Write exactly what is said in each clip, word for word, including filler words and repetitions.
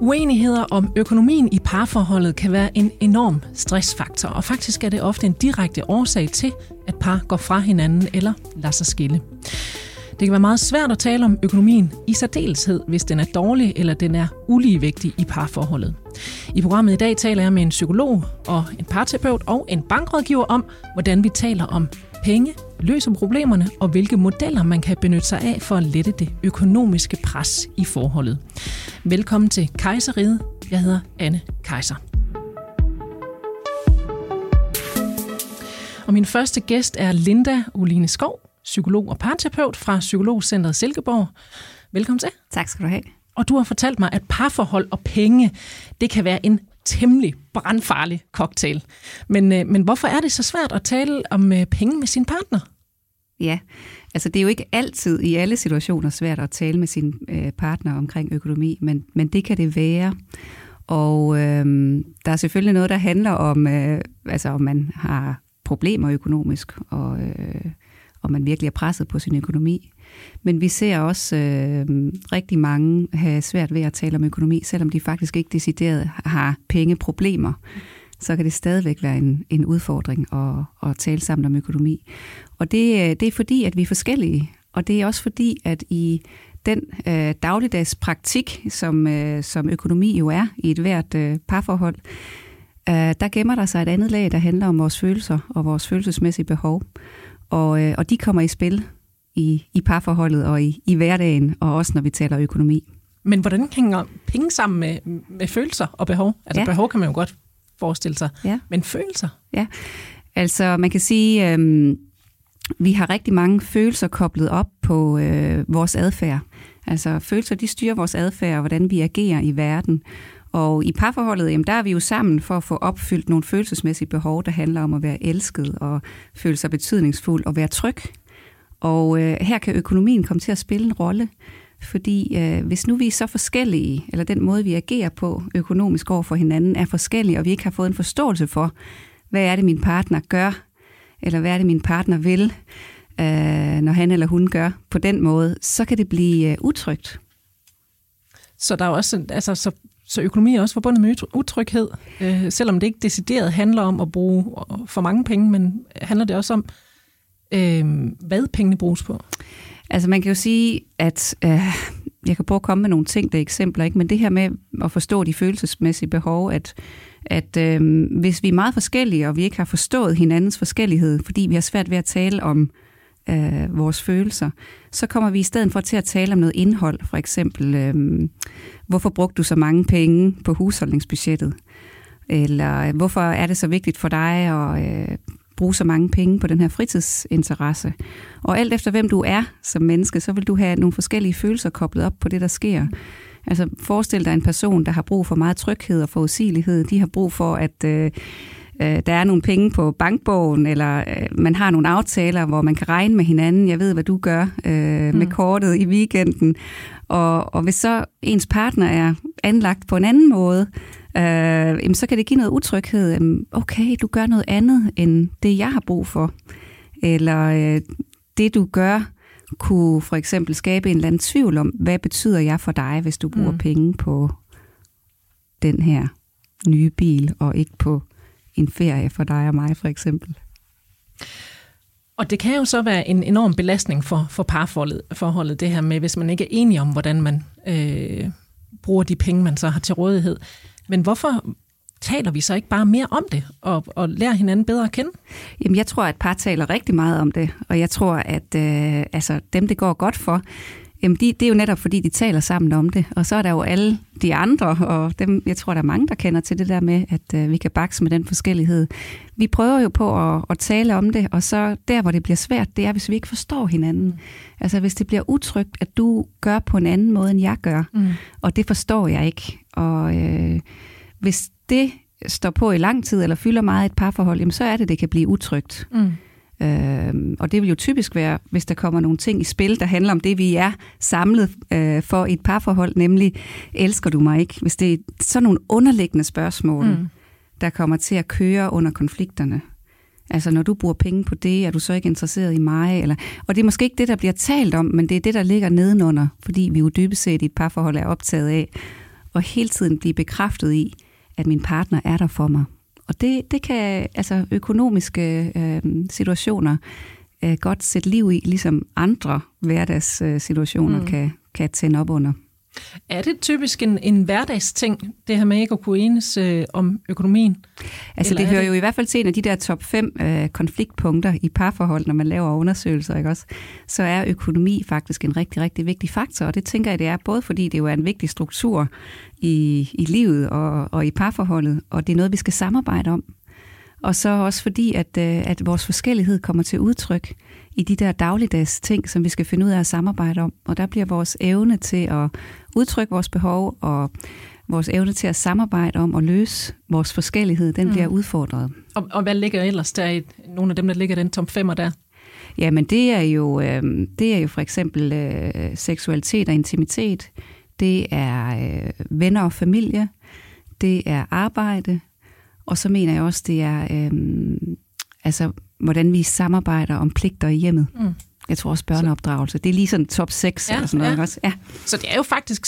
Uenigheder om økonomien i parforholdet kan være en enorm stressfaktor, og faktisk er det ofte en direkte årsag til, at par går fra hinanden eller lader sig skille. Det kan være meget svært at tale om økonomien i særdeleshed, hvis den er dårlig eller den er uligevægtig i parforholdet. I programmet i dag taler jeg med en psykolog og en parterapeut og en bankrådgiver om, hvordan vi taler om penge, løser problemerne og hvilke modeller man kan benytte sig af for at lette det økonomiske pres i forholdet. Velkommen til Kejseriet. Jeg hedder Anne Kejser. Og min første gæst er Linda Uline Skov, psykolog og parterapeut fra Psykologcenteret Silkeborg. Velkommen til. Tak skal du have. Og du har fortalt mig, at parforhold og penge, det kan være en temmelig brandfarlig cocktail. Men, men hvorfor er det så svært at tale om penge med sin partner? Ja, altså det er jo ikke altid i alle situationer svært at tale med sin partner omkring økonomi, men, men det kan det være. Og øhm, der er selvfølgelig noget, der handler om, øh, altså om man har problemer økonomisk, og øh, og man virkelig er presset på sin økonomi. Men vi ser også øh, rigtig mange have svært ved at tale om økonomi, selvom de faktisk ikke decideret har pengeproblemer. Så kan det stadigvæk være en, en udfordring at, at tale sammen om økonomi. Og det, det er fordi, at vi er forskellige. Og det er også fordi, at i den øh, dagligdags praktik, som, øh, som økonomi jo er i et hvert øh, parforhold, øh, der gemmer der sig et andet lag, der handler om vores følelser og vores følelsesmæssige behov. Og, øh, og de kommer i spil i, i parforholdet og i, i hverdagen, og også når vi taler økonomi. Men hvordan hænger penge sammen med, med følelser og behov? Altså ja. Behov kan man jo godt forestille sig, ja. Men følelser? Ja, altså man kan sige, øh, vi har rigtig mange følelser koblet op på øh, vores adfærd. Altså følelser, de styrer vores adfærd og hvordan vi agerer i verden. Og i parforholdet, jamen, der er vi jo sammen for at få opfyldt nogle følelsesmæssige behov, der handler om at være elsket og føle sig betydningsfuld og være tryg. Og øh, her kan økonomien komme til at spille en rolle, fordi øh, hvis nu vi er så forskellige, eller den måde, vi agerer på økonomisk over for hinanden, er forskellige, og vi ikke har fået en forståelse for, hvad er det, min partner gør, eller hvad er det, min partner vil, øh, når han eller hun gør på den måde, så kan det blive øh, utrygt. Så der er også... Altså, så Så økonomi er også forbundet med utryghed, øh, selvom det ikke decideret handler om at bruge for mange penge, men handler det også om, øh, hvad pengene bruges på? Altså man kan jo sige, at øh, jeg kan prøve at komme med nogle ting, der er eksempler, ikke? Men det her med at forstå de følelsesmæssige behov, at, at øh, hvis vi er meget forskellige, og vi ikke har forstået hinandens forskellighed, fordi vi har svært ved at tale om Øh, vores følelser, så kommer vi i stedet for til at tale om noget indhold, for eksempel, øh, hvorfor brugte du så mange penge på husholdningsbudgettet? Eller hvorfor er det så vigtigt for dig at øh, bruge så mange penge på den her fritidsinteresse? Og alt efter hvem du er som menneske, så vil du have nogle forskellige følelser koblet op på det, der sker. Altså forestil dig en person, der har brug for meget tryghed og forudsigelighed. De har brug for, at øh, der er nogle penge på bankbogen, eller man har nogle aftaler, hvor man kan regne med hinanden. Jeg ved, hvad du gør øh, med kortet i weekenden. Og, og hvis så ens partner er anlagt på en anden måde, øh, så kan det give noget utryghed. Okay, du gør noget andet end det, jeg har brug for. Eller øh, det, du gør, kunne for eksempel skabe en eller anden tvivl om, hvad betyder jeg for dig, hvis du bruger mm. penge på den her nye bil, og ikke på en ferie for dig og mig, for eksempel. Og det kan jo så være en enorm belastning for, for parforholdet, det her med, hvis man ikke er enig om, hvordan man øh, bruger de penge, man så har til rådighed. Men hvorfor taler vi så ikke bare mere om det, og, og lærer hinanden bedre at kende? Jamen, jeg tror, at par taler rigtig meget om det, og jeg tror, at øh, altså, dem, det går godt for, jamen, de, det er jo netop, fordi de taler sammen om det. Og så er der jo alle de andre, og dem, jeg tror, der er mange, der kender til det der med, at øh, vi kan bakse med den forskellighed. Vi prøver jo på at, at tale om det, og så der, hvor det bliver svært, det er, hvis vi ikke forstår hinanden. Mm. Altså, hvis det bliver utrygt, at du gør på en anden måde, end jeg gør, mm. og det forstår jeg ikke. Og øh, hvis det står på i lang tid, eller fylder meget et parforhold, jamen, så er det, det kan blive utrygt. Mm. Øhm, og det vil jo typisk være, hvis der kommer nogle ting i spil, der handler om det, vi er samlet øh, for et parforhold, nemlig, elsker du mig ikke? Hvis det er sådan nogle underliggende spørgsmål, mm. der kommer til at køre under konflikterne. Altså, når du bruger penge på det, er du så ikke interesseret i mig? Eller, og det er måske ikke det, der bliver talt om, men det er det, der ligger nedenunder, fordi vi jo dybest set i et parforhold er optaget af og hele tiden blive bekræftet i, at min partner er der for mig. Og det, det kan altså økonomiske øh, situationer øh, godt sætte liv i, ligesom andre hverdagssituationer mm. kan, kan tænde op under. Er det typisk en, en hverdagsting, det her med ikke at kunne enes øh, om økonomien? Altså eller det hører det? jo i hvert fald til en af de der top fem øh, konfliktpunkter i parforhold, når man laver undersøgelser, ikke også? Så er økonomi faktisk en rigtig, rigtig vigtig faktor, og det tænker jeg, det er både fordi det jo er en vigtig struktur i, i livet og, og i parforholdet, og det er noget, vi skal samarbejde om. Og så også fordi, at, at vores forskellighed kommer til udtryk i de der dagligdags ting, som vi skal finde ud af at samarbejde om. Og der bliver vores evne til at udtrykke vores behov, og vores evne til at samarbejde om at løse vores forskellighed, den mm. bliver udfordret. Og, og hvad ligger ellers der i nogle af dem, der ligger den top femmer der? Jamen det er jo, øh, det er jo for eksempel øh, seksualitet og intimitet. Det er øh, venner og familie. Det er arbejde. Og så mener jeg også, det er, øhm, altså, hvordan vi samarbejder om pligter i hjemmet. Mm. Jeg tror også børneopdragelse. Det er lige sådan top seks, ja, eller sådan noget, ja. Også? Ja. Så det er jo faktisk,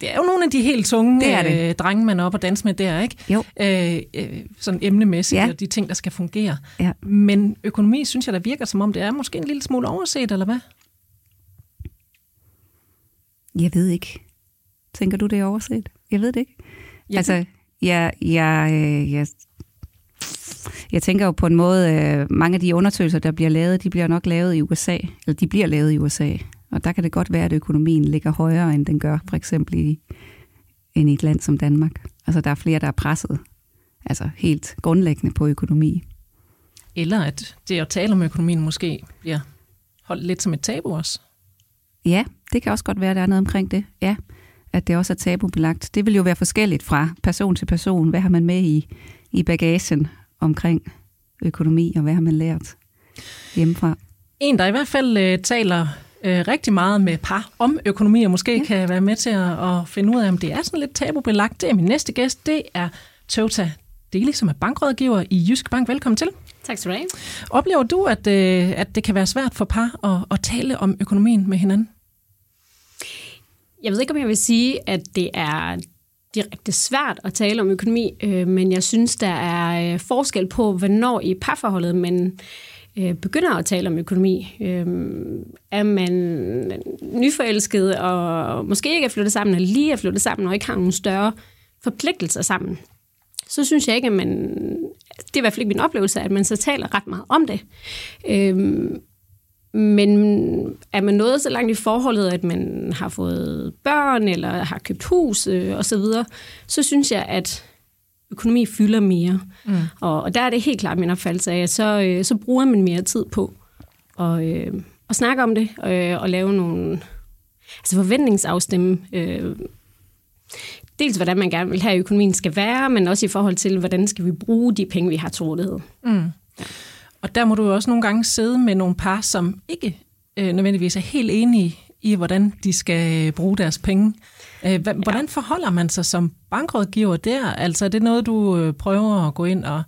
det er jo nogle af de helt tunge det det. Øh, drenge, man er oppe og danse med der, ikke? Jo. Øh, øh, sådan emnemæssigt, ja. Og de ting, der skal fungere. Ja. Men økonomi, synes jeg, der virker som om, det er måske en lille smule overset, eller hvad? Jeg ved ikke. Tænker du, det er overset? Jeg ved det ikke. Jeg altså... Ved... Jeg, jeg, jeg, jeg tænker jo på en måde, mange af de undersøgelser, der bliver lavet, de bliver nok lavet i U S A, eller de bliver lavet i U S A, og der kan det godt være, at økonomien ligger højere, end den gør for eksempel i, end i et land som Danmark. Altså der er flere, der er presset, altså helt grundlæggende på økonomi. Eller at det at tale om økonomien måske bliver holdt lidt som et tabu også. Ja, det kan også godt være, at der er noget omkring det, ja. At det også er tabubelagt. Det vil jo være forskelligt fra person til person. Hvad har man med i, i bagagen omkring økonomi, og hvad har man lært hjemmefra? En, der i hvert fald øh, taler øh, rigtig meget med par om økonomi, og måske ja. Kan være med til at, at finde ud af, om det er sådan lidt tabubelagt. Det er min næste gæst, det er Tota Deli, som er bankrådgiver i Jysk Bank. Velkommen til. Tak skal du have. Oplever du, at, øh, at det kan være svært for par at, at tale om økonomien med hinanden? Jeg ved ikke, om jeg vil sige, at det er direkte svært at tale om økonomi, øh, men jeg synes, der er forskel på, hvornår i parforholdet man øh, begynder at tale om økonomi. Øh, er man nyforelsket og måske ikke er flyttet sammen, eller lige er flyttet sammen og ikke har nogen større forpligtelser sammen, så synes jeg ikke, at man... Det er i hvert fald ikke min oplevelse, at man så taler ret meget om det. Øh, Men er man nået så langt i forholdet, at man har fået børn eller har købt hus øh, og så videre, så synes jeg, at økonomi fylder mere. Mm. Og, og der er det helt klart min opfattelse af, at så, øh, så bruger man mere tid på at, øh, at snakke om det øh, og lave nogle altså forventningsafstemme. Øh, dels hvordan man gerne vil have, at økonomien skal være, men også i forhold til, hvordan skal vi bruge de penge, vi har til rådighed. Mm. Ja. Og der må du også nogle gange sidde med nogle par, som ikke øh, nødvendigvis er helt enige i, hvordan de skal bruge deres penge. Øh, h- ja. Hvordan forholder man sig som bankrådgiver der? Altså er det noget, du øh, prøver at gå ind og,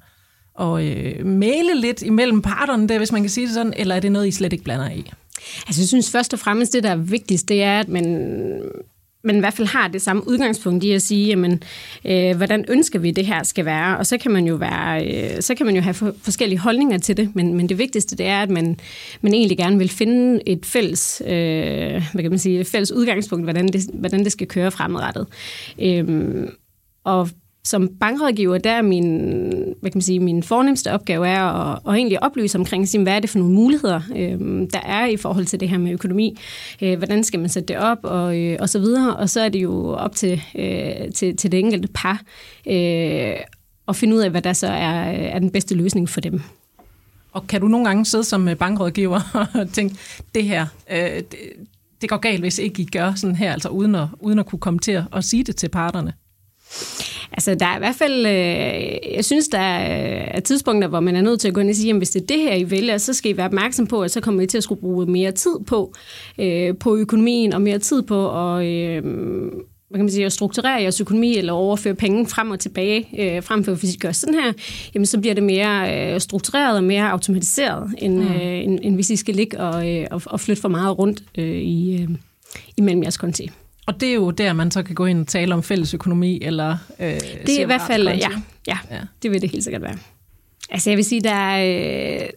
og øh, mægle lidt imellem parterne der, hvis man kan sige det sådan, eller er det noget, I slet ikke blander i? Altså jeg synes først og fremmest, det der er vigtigst, det er, at man... men i hvert fald har det samme udgangspunkt i at sige, jamen, øh, hvordan ønsker vi det her skal være, og så kan man jo være, øh, så kan man jo have for, forskellige holdninger til det, men, men det vigtigste det er, at man, man egentlig gerne vil finde et fælles, øh, hvad kan man sige, et fælles udgangspunkt, hvordan det, hvordan det skal køre fremadrettet. Øh, og som bankrådgiver, der er min, hvad kan man sige, min fornemste opgave er at, at egentlig oplyse omkring, hvad er det for nogle muligheder, øh, der er i forhold til det her med økonomi. Øh, hvordan skal man sætte det op, og, øh, og så videre. Og så er det jo op til, øh, til, til det enkelte par øh, at finde ud af, hvad der så er, er den bedste løsning for dem. Og kan du nogle gange sidde som bankrådgiver og tænke, det her, øh, det, det går galt, hvis ikke I gør sådan her, altså uden at, uden at kunne komme til at sige det til parterne? Altså, der er i hvert fald, øh, jeg synes, der er tidspunkter, hvor man er nødt til at gå ind og sige, jamen, hvis det er det her, I vælger, så skal I være opmærksom på, at så kommer I til at skulle bruge mere tid på, øh, på økonomien, og mere tid på at, øh, hvad kan man sige, at strukturere jeres økonomi, eller overføre penge frem og tilbage, øh, fremfor hvis I gør sådan her, jamen, så bliver det mere øh, struktureret og mere automatiseret, end, mm. øh, end, end hvis I skal ligge og, øh, og, og flytte for meget rundt øh, i, øh, imellem jeres konti. Og det er jo der, man så kan gå ind og tale om fællesøkonomi eller... Øh, det er i hvert fald, ja, ja, ja, det vil det helt sikkert være. Altså jeg vil sige, der er, øh,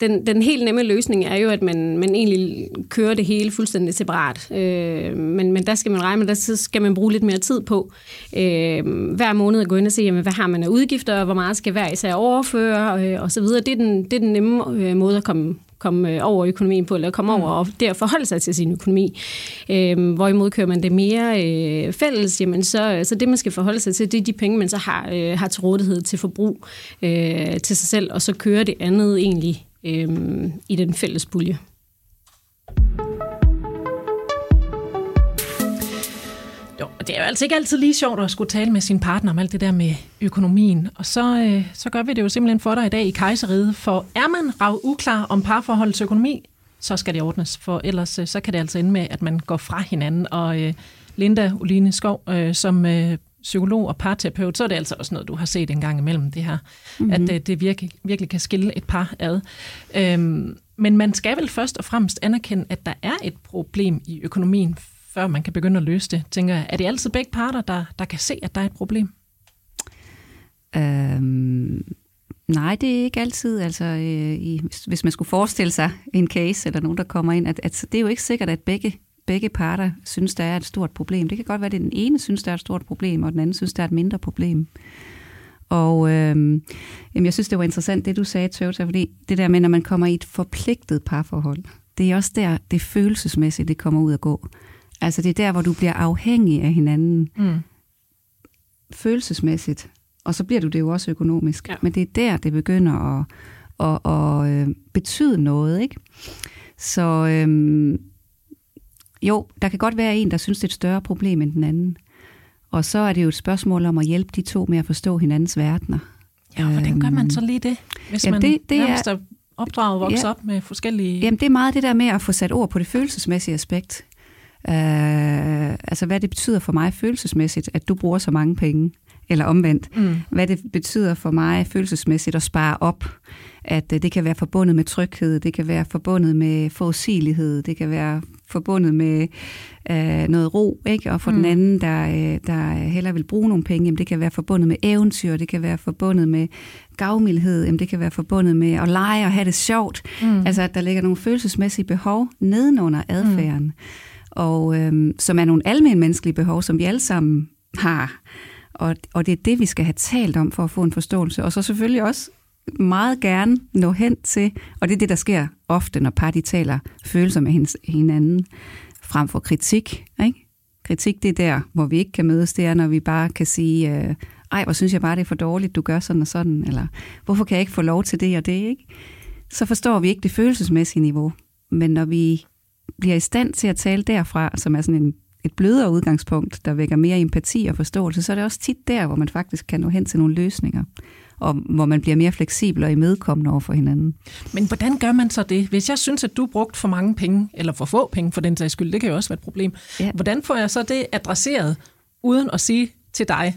den, den helt nemme løsning er jo, at man, man egentlig kører det hele fuldstændig separat. Øh, men, men der skal man regne med, der skal man bruge lidt mere tid på. Øh, hver måned at gå ind og se, jamen, hvad har man af udgifter, og hvor meget skal hver især overføre, øh, og så videre. Det er den, det er den nemme øh, måde at komme komme over økonomien på, eller komme over og der forholde sig til sin økonomi. Øhm, hvorimod kører man det mere øh, fælles, jamen så, så det, man skal forholde sig til, det er de penge, man så har, øh, har til rådighed til forbrug øh, til sig selv, og så kører det andet egentlig øh, i den fælles pulje. Jo, det er jo altså ikke altid lige sjovt at skulle tale med sin partner om alt det der med økonomien. Og så, øh, så gør vi det jo simpelthen for dig i dag i Kejseriet. For er man rav uklar om parforholdets økonomi, så skal det ordnes. For ellers så kan det altså ende med, at man går fra hinanden. Og øh, Linda Uline Skov, øh, som øh, psykolog og parterapeut, så er det altså også noget, du har set en gang imellem det her. Mm-hmm. At øh, det virkelig, virkelig kan skille et par ad. Øhm, men man skal vel først og fremmest anerkende, at der er et problem i økonomien, før man kan begynde at løse det, tænker jeg. Er det altid begge parter, der, der kan se, at der er et problem? Øhm, nej, det er ikke altid. Altså, øh, i, hvis man skulle forestille sig en case, eller nogen, der kommer ind, at, at det er jo ikke sikkert, at begge, begge parter synes, der er et stort problem. Det kan godt være, at den ene synes, der er et stort problem, og den anden synes, der er et mindre problem. Og øh, jeg synes, det var interessant, det du sagde, Tøvta, fordi det der med, når man kommer i et forpligtet parforhold, det er også der, det følelsesmæssigt, det kommer ud at gå. Altså det er der, hvor du bliver afhængig af hinanden, mm. følelsesmæssigt, og så bliver du det jo også økonomisk. Ja. Men det er der, det begynder at, at, at, at betyde noget, ikke? Så øhm, jo, der kan godt være en, der synes, det er et større problem end den anden. Og så er det jo et spørgsmål om at hjælpe de to med at forstå hinandens verdener. Ja, og hvordan gør man så lige det, hvis ja, man det, det nærmest er opdraget og vokset ja, op med forskellige... Jamen det er meget det der med at få sat ord på det følelsesmæssige aspekt. Uh, altså hvad det betyder for mig følelsesmæssigt, at du bruger så mange penge, eller omvendt, mm. hvad det betyder for mig følelsesmæssigt at spare op, at uh, det kan være forbundet med tryghed, det kan være forbundet med forudsigelighed, det kan være forbundet med uh, noget ro, ikke? Og for mm. den anden, der, der hellere vil bruge nogle penge, jamen, det kan være forbundet med eventyr, det kan være forbundet med gavmildhed, jamen, det kan være forbundet med at lege og have det sjovt, mm. altså at der ligger nogle følelsesmæssige behov nedenunder adfærden, mm. og øhm, som er nogle almen menneskelige behov, som vi alle sammen har. Og, og det er det, vi skal have talt om for at få en forståelse. Og så selvfølgelig også meget gerne nå hen til, og det er det, der sker ofte, når par de taler følelser med hinanden, frem for kritik. Ikke? Kritik, det er der, hvor vi ikke kan mødes, det er, når vi bare kan sige, øh, ej, hvor synes jeg bare, det er for dårligt, du gør sådan og sådan, eller hvorfor kan jeg ikke få lov til det og det, ikke? Så forstår vi ikke det følelsesmæssige niveau. Men når vi bliver i stand til at tale derfra, som er sådan en, et blødere udgangspunkt, der vækker mere empati og forståelse, så er det også tit der, hvor man faktisk kan nå hen til nogle løsninger, og hvor man bliver mere fleksibel og imødekommende over for hinanden. Men hvordan gør man så det? Hvis jeg synes, at du brugte for mange penge, eller for få penge for den sags skyld, det kan jo også være et problem. Ja. Hvordan får jeg så det adresseret, uden at sige til dig,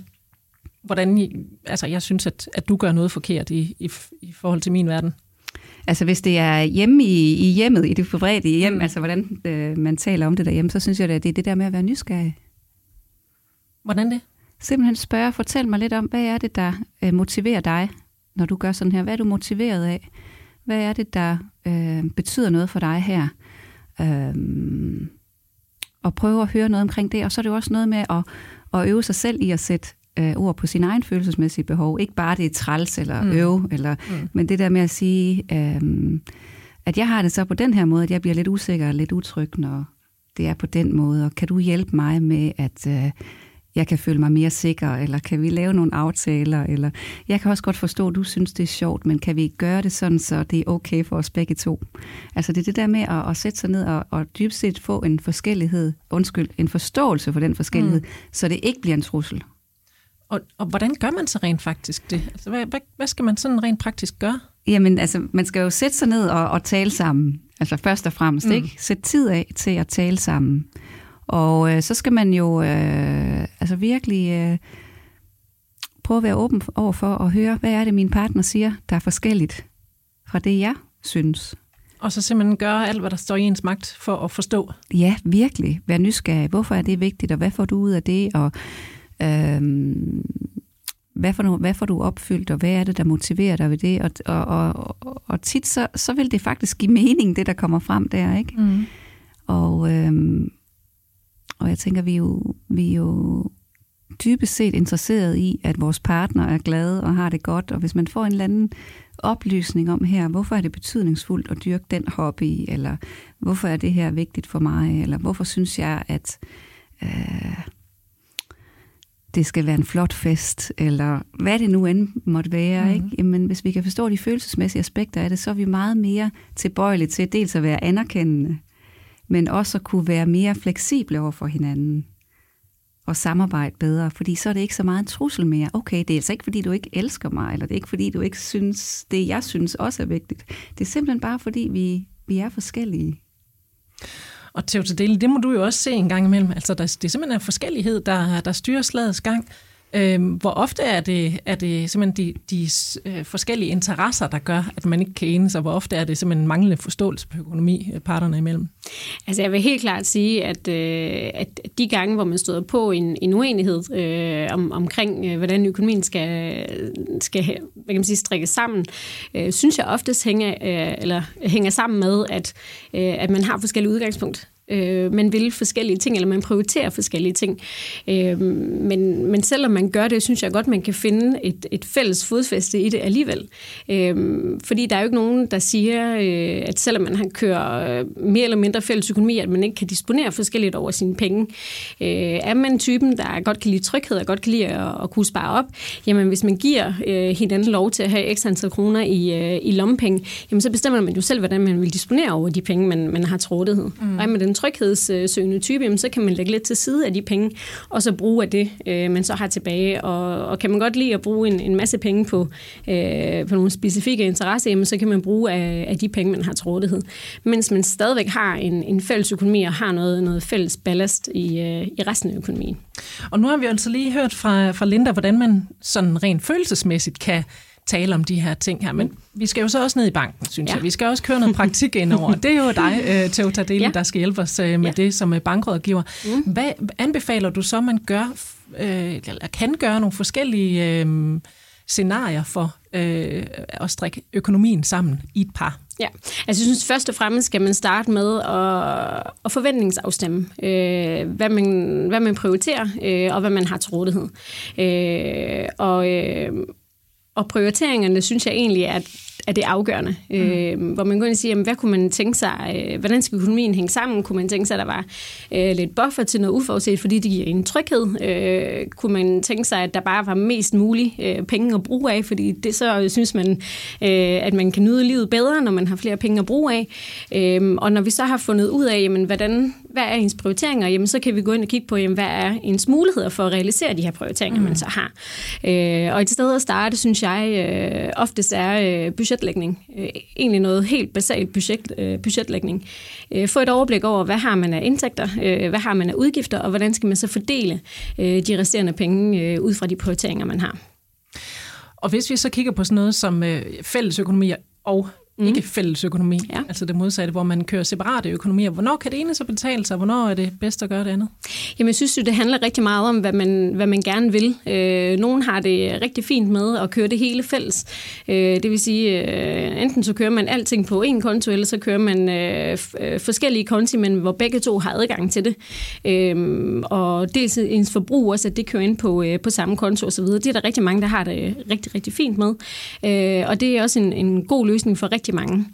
hvordan altså jeg synes, at, at du gør noget forkert i, i, i forhold til min verden? Altså hvis det er hjemme i, i hjemmet, i det private hjem, mm. altså hvordan øh, man taler om det derhjemme, så synes jeg, at det er det der med at være nysgerrig. Hvordan det? Simpelthen spørge, fortæl mig lidt om, hvad er det, der øh, motiverer dig, når du gør sådan her? Hvad er du motiveret af? Hvad er det, der øh, betyder noget for dig her? Øh, og prøve at høre noget omkring det, og så er det jo også noget med at, at øve sig selv i at sætte øh, ord på sin egen følelsesmæssige behov. Ikke bare det er træls eller mm. øve, eller, mm. men det der med at sige, øh, at jeg har det så på den her måde, at jeg bliver lidt usikker og lidt utryg, når det er på den måde. Og kan du hjælpe mig med, at øh, jeg kan føle mig mere sikker, eller kan vi lave nogle aftaler? Eller jeg kan også godt forstå, at du synes, det er sjovt, men kan vi gøre det sådan, så det er okay for os begge to? Altså det er det der med at, at sætte sig ned og, og dybest set få en forskellighed, undskyld, en forståelse for den forskellighed, mm. så det ikke bliver en trussel. Og, og hvordan gør man så rent faktisk det? Altså, hvad, hvad, hvad skal man sådan rent praktisk gøre? Jamen, altså, man skal jo sætte sig ned og, og tale sammen. Altså først og fremmest, mm. ikke? Sæt tid af til at tale sammen. Og øh, så skal man jo øh, altså virkelig øh, prøve at være åben over for at høre, hvad er det, min partner siger, der er forskelligt fra det, jeg synes. Og så simpelthen gøre alt, hvad der står i ens magt for at forstå. Ja, virkelig. Vær nysgerrig. Hvorfor er det vigtigt, og hvad får du ud af det, og øhm, hvad, får, hvad får du opfyldt, og hvad er det, der motiverer dig ved det? Og, og, og, og tit så, så vil det faktisk give mening, det der kommer frem der, ikke? Mm. Og, øhm, og jeg tænker, vi er jo, vi er jo dybest set interesseret i, at vores partner er glade og har det godt, og hvis man får en eller anden oplysning om her, hvorfor er det betydningsfuldt at dyrke den hobby, eller hvorfor er det her vigtigt for mig, eller hvorfor synes jeg, at øh, det skal være en flot fest, eller hvad det nu end måtte være, mm. ikke? Jamen, hvis vi kan forstå de følelsesmæssige aspekter af det, så er vi meget mere tilbøjelige til dels at være anerkendende, men også at kunne være mere fleksible over for hinanden og samarbejde bedre, fordi så er det ikke så meget en trussel mere. Okay, det er altså ikke, fordi du ikke elsker mig, eller det er ikke, fordi du ikke synes, det jeg synes også er vigtigt. Det er simpelthen bare, fordi vi, vi er forskellige. Og til at dele, det må du jo også se en gang imellem. Altså, der, det er simpelthen en forskellighed, der, der styrer slagets gang. Øhm, hvor ofte er det, er det simpelthen de, de forskellige interesser, der gør, at man ikke kan enes, og hvor ofte er det simpelthen manglende forståelse på økonomi parterne imellem? Altså jeg vil helt klart sige, at, øh, at de gange, hvor man støder på en, en uenighed øh, om, omkring, øh, hvordan økonomien skal, skal hvad kan man sige, strikkes sammen, øh, synes jeg oftest hænger, øh, eller hænger sammen med, at, øh, at man har forskellige udgangspunkter. Man vil forskellige ting, eller man prioriterer forskellige ting. Men, men selvom man gør det, synes jeg godt, man kan finde et, et fælles fodfæste i det alligevel. Fordi der er jo ikke nogen, der siger, at selvom man kører mere eller mindre fælles økonomi, at man ikke kan disponere forskelligt over sine penge. Er man typen, der godt kan lide tryghed og godt kan lide at, at kunne spare op, jamen hvis man giver hinanden lov til at have ekstra antal kroner i, i lommepenge, jamen så bestemmer man jo selv, hvordan man vil disponere over de penge, man, man har til rådighed. Mm. Og er man den tryghedssøgende type, så kan man lægge lidt til side af de penge, og så bruge af det, man så har tilbage. Og, og kan man godt lide at bruge en, en masse penge på, øh, på nogle specifikke interesser, så kan man bruge af, af de penge, man har til rådighed. Mens man stadigvæk har en, en fælles økonomi, og har noget, noget fælles ballast i, øh, i resten af økonomien. Og nu har vi altså lige hørt fra, fra Linda, hvordan man sådan rent følelsesmæssigt kan tale om de her ting her, men vi skal jo så også ned i banken, synes ja. jeg. Vi skal også køre noget praktik indover. Det er jo dig, Teuta Dele, ja. der skal hjælpe os med ja. det som bankrådgiver. Mm. Hvad anbefaler du så, man gør, øh, eller kan gøre nogle forskellige øh, scenarier for øh, at strikke økonomien sammen i et par? Ja, altså jeg synes først og fremmest skal man starte med at, at forventningsafstemme, øh, hvad, man, hvad man prioriterer, øh, og hvad man har til rådighed. Øh, og øh, Og prioriteringerne, synes jeg egentlig, er, er det afgørende. Mm. Øh, hvor man kunne sige, jamen, hvad kunne man tænke sig, øh, hvordan skal økonomien hænge sammen? Kunne man tænke sig, at der var øh, lidt buffer til noget uforudset, fordi det giver en tryghed? Øh, kunne man tænke sig, at der bare var mest muligt øh, penge at bruge af? Fordi det så synes man, øh, at man kan nyde livet bedre, når man har flere penge at bruge af. Øh, og når vi så har fundet ud af, jamen, hvordan, hvad er ens prioriteringer, jamen, så kan vi gå ind og kigge på, jamen, hvad er ens muligheder for at realisere de her prioriteringer, mm. man så har. Øh, og et sted at starte, synes jeg, jeg øh, oftest er øh, budgetlægning. Øh, egentlig noget helt basalt budget, øh, budgetlægning. Øh, få et overblik over, hvad har man af indtægter, øh, hvad har man af udgifter, og hvordan skal man så fordele øh, de resterende penge øh, ud fra de prioriteringer, man har. Og hvis vi så kigger på sådan noget som øh, fællesøkonomi og mm. ikke fællesøkonomi, ja. altså det modsatte, hvor man kører separate økonomier. Hvornår kan det ene så betale sig, og hvornår er det bedst at gøre det andet? Jamen, jeg synes jo, det handler rigtig meget om, hvad man, hvad man gerne vil. Øh, nogen har det rigtig fint med at køre det hele fælles. Øh, det vil sige, øh, enten så kører man alting på én konto, eller så kører man øh, f- forskellige konti, men hvor begge to har adgang til det. Øh, og dels ens forbrug også, at det kører ind på, øh, på samme konto osv. Det er der rigtig mange, der har det rigtig, rigtig fint med. Øh, og det er også en, en god løsning for rigtig mange.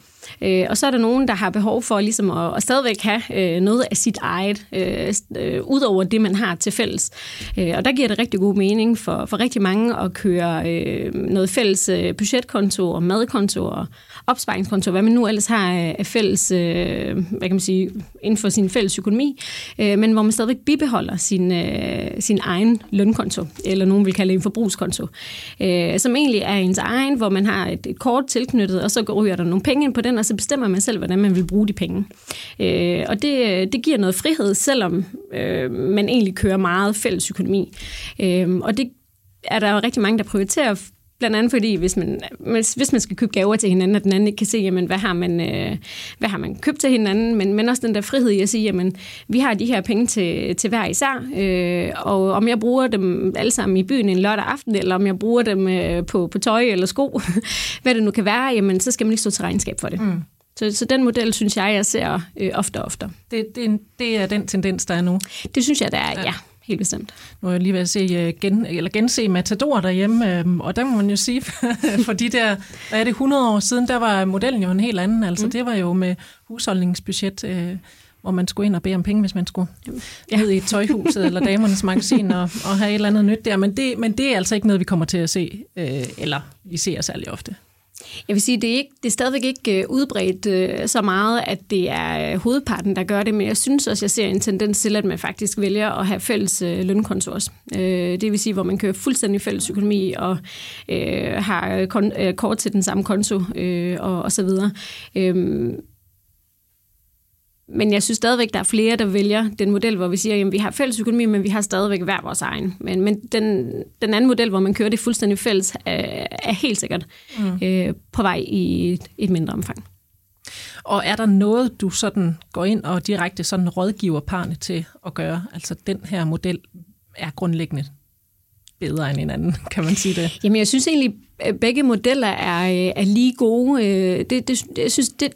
Øh, og så er der nogen, der har behov for ligesom at, at stadigvæk have øh, noget af sit eget, øh, øh, ud over det, man har til fælles. Øh, og der giver det rigtig god mening for, for rigtig mange at køre øh, noget fælles øh, budgetkonto og madkonto og opsparingskonto, hvad man nu ellers har af fælles, øh, hvad kan man sige, inden for sin fælles økonomi, øh, men hvor man stadigvæk bibeholder sin, øh, sin egen lønkonto, eller nogen vil kalde det en forbrugskonto, øh, som egentlig er ens egen, hvor man har et, et kort tilknyttet, og så ryger der nogle penge ind på den, og så bestemmer man selv, hvordan man vil bruge de penge. Øh, og det, det giver noget frihed, selvom øh, man egentlig kører meget fælles økonomi. Øh, og det er der jo rigtig mange, der prioriterer Blandt andet fordi, hvis man, hvis man skal købe gaver til hinanden, og den anden ikke kan se, jamen, hvad, har man, øh, hvad har man købt til hinanden, men, men også den der frihed i at sige, jamen, vi har de her penge til, til hver især, øh, og om jeg bruger dem alle sammen i byen en lørdag aften, eller om jeg bruger dem øh, på, på tøj eller sko, hvad det nu kan være, jamen, så skal man ikke stå til regnskab for det. Mm. Så, så den model, synes jeg, jeg ser øh, ofte og ofte. Det, det, det er den tendens, der er nu? Det synes jeg, der er, ja. ja. Helt bestemt. Nu er jeg lige ved at se, gen, eller gense Matador derhjemme, og der må man jo sige, for de der, hvad er det, hundrede år siden, der var modellen jo en helt anden. Altså, mm. det var jo med husholdningsbudget, hvor man skulle ind og bede om penge, hvis man skulle ja. ned i tøjhuset eller damernes magasin og, og have et eller andet nyt der. Men det, men det er altså ikke noget, vi kommer til at se, eller vi ser særlig ofte. Jeg vil sige, det er, ikke, det er stadigvæk ikke udbredt øh, så meget, at det er hovedparten, der gør det, men jeg synes også, jeg ser en tendens til, at man faktisk vælger at have fælles øh, lønkonto også. Øh, det vil sige, hvor man kører fuldstændig fælles økonomi og øh, har kon- øh, kort til den samme konto øh, og, og så videre. Øh, Men jeg synes stadigvæk, der er flere, der vælger den model, hvor vi siger, jamen vi har fælles økonomi, men vi har stadigvæk hver vores egen. Men, men den, den anden model, hvor man kører det fuldstændig fælles, er, er helt sikkert mm. øh, på vej i et, et mindre omfang. Og er der noget, du sådan går ind og direkte sådan rådgiver parrene til at gøre? Altså den her model er grundlæggende bedre end en anden, kan man sige det? Jamen jeg synes egentlig, begge modeller er, er lige gode. Det, det, jeg synes, det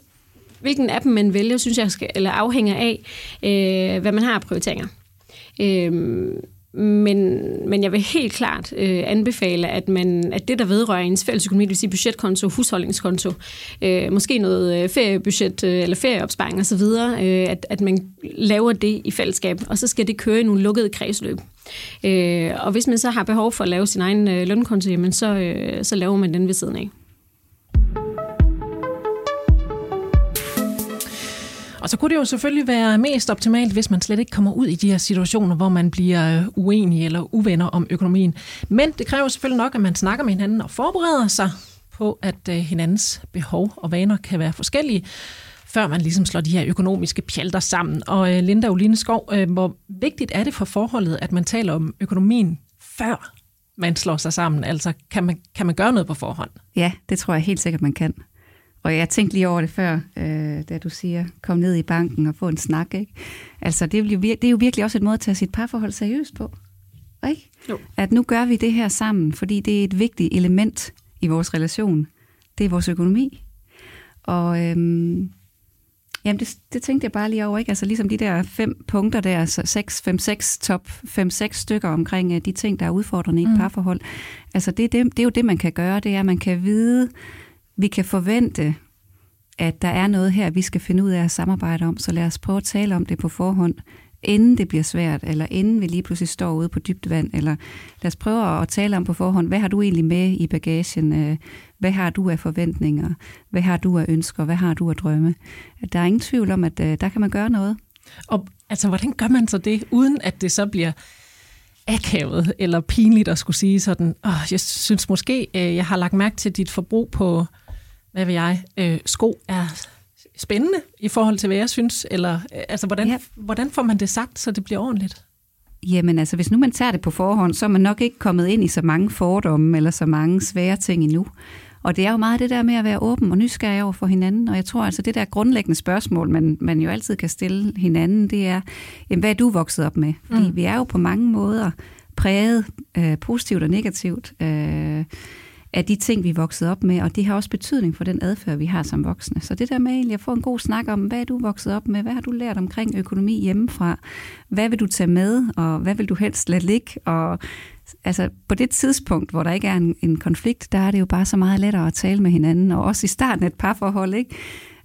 hvilken app man vælger, synes jeg, skal, eller afhænger af, øh, hvad man har af prioriteringer. Øh, men, men jeg vil helt klart øh, anbefale, at, man, at det, der vedrører ens fællesøkonomi, det vil sige budgetkonto, husholdningskonto, øh, måske noget feriebudget øh, eller ferieopsparing osv., øh, at, at man laver det i fællesskab, og så skal det køre i nogle lukkede kredsløb. Øh, og hvis man så har behov for at lave sin egen øh, lønkonto, jamen så, øh, så laver man den ved siden af. Og så kunne det jo selvfølgelig være mest optimalt, hvis man slet ikke kommer ud i de her situationer, hvor man bliver uenig eller uvenner om økonomien. Men det kræver selvfølgelig nok, at man snakker med hinanden og forbereder sig på, at hinandens behov og vaner kan være forskellige, før man ligesom slår de her økonomiske pjalter sammen. Og Linda Uline Skov, hvor vigtigt er det for forholdet, at man taler om økonomien, før man slår sig sammen? Altså, kan man, kan man gøre noget på forhånd? Ja, det tror jeg helt sikkert, man kan. Og jeg tænkte lige over det før, øh, da du siger, kom ned i banken og få en snak, ikke? Altså, det er, jo vir- det er jo virkelig også en måde at tage sit parforhold seriøst på, ikke? Jo. At nu gør vi det her sammen, fordi det er et vigtigt element i vores relation. Det er vores økonomi. Og øhm, jamen, det, det tænkte jeg bare lige over, ikke? Altså, ligesom de der fem punkter der, altså seks, fem, seks, top fem, seks stykker omkring uh, de ting, der er udfordrende i et mm. parforhold. Altså, det, det, det er jo det, man kan gøre, det er, at man kan vide... Vi kan forvente, at der er noget her, vi skal finde ud af at samarbejde om, så lad os prøve at tale om det på forhånd, inden det bliver svært, eller inden vi lige pludselig står ude på dybt vand, eller lad os prøve at tale om på forhånd, hvad har du egentlig med i bagagen, hvad har du af forventninger, hvad har du af ønsker, hvad har du af drømme. Der er ingen tvivl om, at der kan man gøre noget. Og altså, hvordan gør man så det, uden at det så bliver... akavet eller pinligt at skulle sige sådan, åh, jeg synes måske, øh, jeg har lagt mærke til dit forbrug på, hvad ved jeg, øh, sko er spændende i forhold til, hvad jeg synes, eller øh, altså, hvordan, ja. hvordan får man det sagt, så det bliver ordentligt? Jamen altså, hvis nu man tager det på forhånd, så er man nok ikke kommet ind i så mange fordomme eller så mange svære ting endnu. Og det er jo meget det der med at være åben og nysgerrig over for hinanden, og jeg tror altså, det der grundlæggende spørgsmål, man, man jo altid kan stille hinanden, det er, jamen, hvad er du vokset op med? Fordi mm. vi er jo på mange måder præget øh, positivt og negativt øh, af de ting, vi er vokset op med, og det har også betydning for den adfærd, vi har som voksne. Så det der med egentlig at få en god snak om, hvad er du vokset op med? Hvad har du lært omkring økonomi hjemmefra? Hvad vil du tage med, og hvad vil du helst lade ligge? Og altså på det tidspunkt, hvor der ikke er en, en konflikt, der er det jo bare så meget lettere at tale med hinanden, og også i starten af et parforhold, ikke?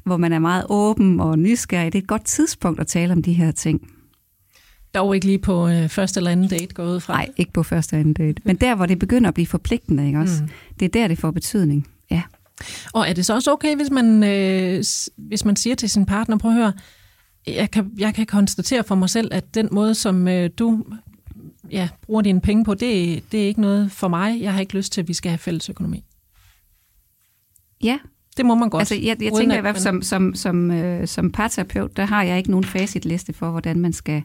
Hvor man er meget åben og nysgerrig. Det er et godt tidspunkt at tale om de her ting. Dog ikke lige på øh, første eller anden date går ud fra. Nej, ikke på første eller anden date. Men der, hvor det begynder at blive forpligtende, ikke også? Mm. Det er der, det får betydning, ja. Og er det så også okay, hvis man, øh, hvis man siger til sin partner, prøv at høre, jeg kan, jeg kan konstatere for mig selv, at den måde, som øh, du... ja, bruger dine penge på, det, det er ikke noget for mig. Jeg har ikke lyst til, at vi skal have fælles økonomi. Ja. Det må man godt. Altså, jeg, jeg tænker i hvert fald, som, som, som, øh, som parterapeut, der har jeg ikke nogen facitliste for, hvordan man skal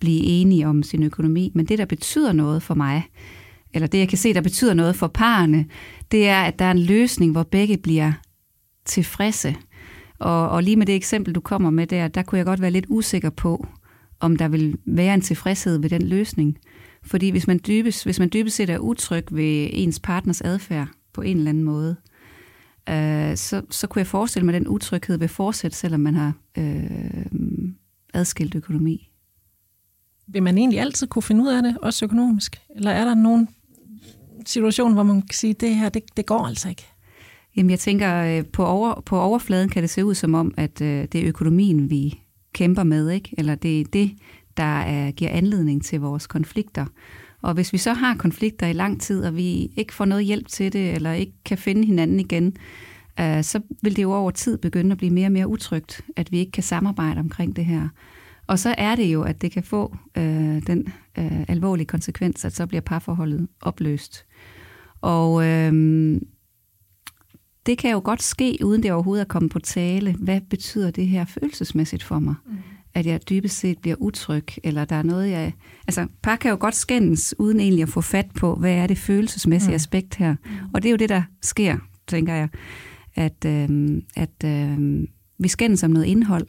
blive enige om sin økonomi. Men det, der betyder noget for mig, eller det jeg kan se, der betyder noget for parerne, det er, at der er en løsning, hvor begge bliver tilfredse. Og, og lige med det eksempel, du kommer med der, der kunne jeg godt være lidt usikker på, om der vil være en tilfredshed ved den løsning. Fordi hvis man dybest, hvis man dybest set er utryg ved ens partners adfærd på en eller anden måde, øh, så, så kunne jeg forestille mig, at den utryghed vil fortsætte, selvom man har øh, adskilt økonomi. Vil man egentlig altid kunne finde ud af det, også økonomisk? Eller er der nogen situation, hvor man kan sige, at det her, det, det går altså ikke? Jamen jeg tænker, på, over, på overfladen kan det se ud som om, at øh, det er økonomien, vi kæmper med, ikke? Eller det er det, der er, giver anledning til vores konflikter. Og hvis vi så har konflikter i lang tid, og vi ikke får noget hjælp til det, eller ikke kan finde hinanden igen, øh, så vil det jo over tid begynde at blive mere og mere utrygt, at vi ikke kan samarbejde omkring det her. Og så er det jo, at det kan få øh, den øh, alvorlige konsekvens, at så bliver parforholdet opløst. Og øh, det kan jo godt ske, uden det overhovedet at komme på tale. Hvad betyder det her følelsesmæssigt for mig? Mm. At jeg dybest set bliver utryg, eller der er noget, jeg... Altså, par kan jo godt skændes, uden egentlig at få fat på, hvad er det følelsesmæssige mm. aspekt her? Mm. Og det er jo det, der sker, tænker jeg. At, øh, at øh, vi skændes om noget indhold,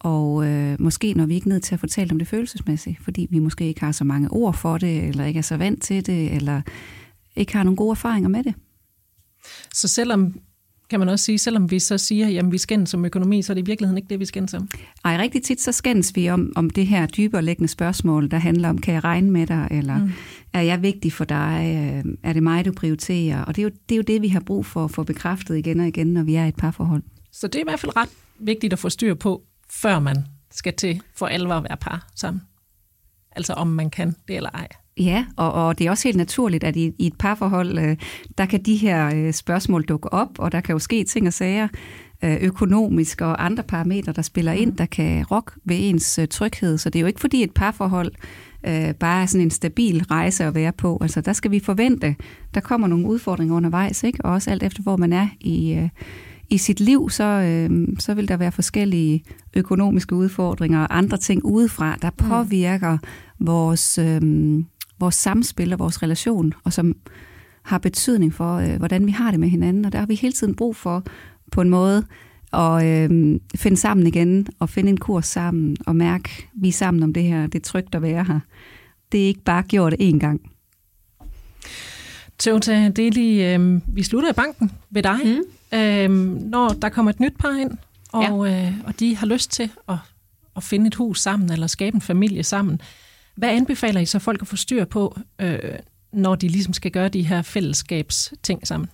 og øh, måske når vi ikke er nødt til at fortælle om det følelsesmæssige, fordi vi måske ikke har så mange ord for det, eller ikke er så vant til det, eller ikke har nogen gode erfaringer med det. Så selvom, kan man også sige, selvom vi så siger, jamen vi skændes om økonomi, så er det i virkeligheden ikke det, vi skændes om? Ej, rigtig tit så skændes vi om, om det her dybere liggende spørgsmål, der handler om, kan jeg regne med dig, eller mm. er jeg vigtig for dig, er det mig, du prioriterer? Og det er, jo, det er jo det, vi har brug for at få bekræftet igen og igen, når vi er i et parforhold. Så det er i hvert fald ret vigtigt at få styr på, før man skal til for alvor at være par sammen. Altså om man kan det eller ej. Ja, og, og det er også helt naturligt, at i, i et parforhold, øh, der kan de her øh, spørgsmål dukke op, og der kan jo ske ting og sager øh, økonomisk og andre parametre, der spiller ind, der kan rokke ved ens øh, tryghed. Så det er jo ikke fordi et parforhold øh, bare er sådan en stabil rejse at være på. Altså der skal vi forvente, der kommer nogle udfordringer undervejs, ikke? Og også alt efter hvor man er i... Øh, I sit liv, så, øh, så vil der være forskellige økonomiske udfordringer og andre ting udefra, der påvirker vores, øh, vores samspil og vores relation, og som har betydning for, øh, hvordan vi har det med hinanden. Og der har vi hele tiden brug for, på en måde, at øh, finde sammen igen, og finde en kurs sammen, og mærke, vi er sammen om det her, det er trygt at være her. Det er ikke bare gjort én gang. Tøvta, det er lige, øh, vi slutter i banken ved dig. Mm. Øhm, når der kommer et nyt par ind, og, ja. øh, og de har lyst til at, at finde et hus sammen, eller skabe en familie sammen, hvad anbefaler I så folk at få styr på, øh, når de ligesom skal gøre de her fællesskabsting sammen?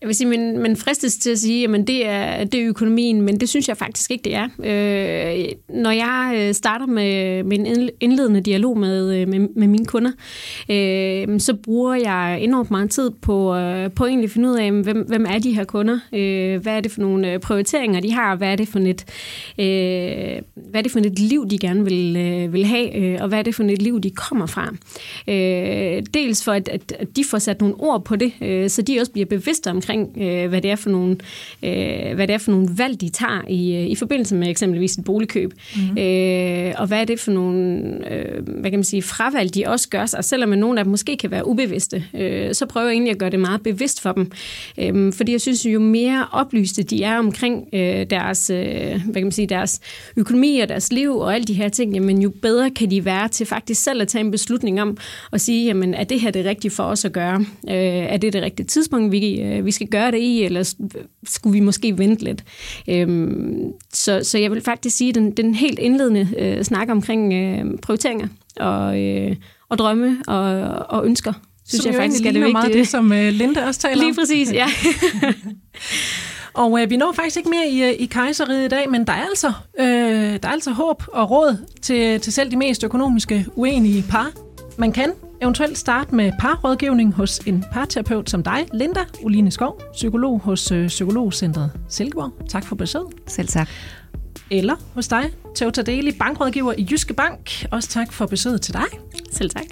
Jeg vil sige, man, man fristes til at sige, jamen det er, det er økonomien, men det synes jeg faktisk ikke, det er. Øh, når jeg starter med, med en indledende dialog med, med, med mine kunder, øh, så bruger jeg enormt meget tid på, på at egentlig finde ud af, hvem, hvem er de her kunder? Øh, hvad er det for nogle prioriteringer, de har? Hvad er det for et, øh, hvad er det for et liv, de gerne vil, vil have? Og hvad er det for et liv, de kommer fra? Øh, dels for, at, at de får sat nogle ord på det, øh, så de også bliver bevidste om, omkring, øh, hvad det er for nogle, øh, hvad det er for nogle valg, de tager i, i forbindelse med eksempelvis et boligkøb. Mm-hmm. Øh, og hvad er det for nogle øh, hvad kan man sige, fravalg, de også gør sig, selvom nogle af dem måske kan være ubevidste, øh, så prøver jeg egentlig at gøre det meget bevidst for dem. Øh, fordi jeg synes, jo mere oplyste de er omkring øh, deres, øh, hvad kan man sige, deres økonomi og deres liv og alle de her ting, jamen, jo bedre kan de være til faktisk selv at tage en beslutning om og sige, jamen, er det her det rigtige for os at gøre? Øh, er det det rigtige tidspunkt, vi øh, vi skal gøre det i, eller skulle vi måske vente lidt? Øhm, så, så jeg vil faktisk sige, at den, den helt indledende øh, snak omkring øh, prioriteringer og, øh, og drømme og, og ønsker, synes som jeg faktisk er det vigtige. Meget det, som øh, Linda også taler om. Lige præcis, ja. Og øh, vi når faktisk ikke mere i, i Kejseriet i dag, men der er altså, øh, der er altså håb og råd til, til selv de mest økonomiske uenige par. Man kan eventuelt starte med parrådgivning hos en parterapeut som dig, Linda Uline Skov, psykolog hos Psykologcentret Silkeborg. Tak for besøget. Selv tak. Eller hos dig, Tøvta Deli, bankrådgiver i Jyske Bank. Også tak for besøget til dig. Selv tak.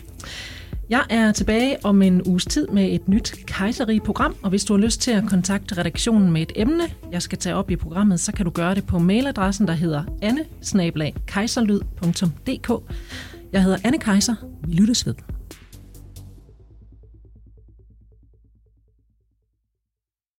Jeg er tilbage om en uges tid med et nyt Kejseriet-program, og hvis du har lyst til at kontakte redaktionen med et emne, jeg skal tage op i programmet, så kan du gøre det på mailadressen, der hedder anne bindestreg kejserlyd punktum d k. Jeg hedder Anne Kejser. Vi lyttes ved.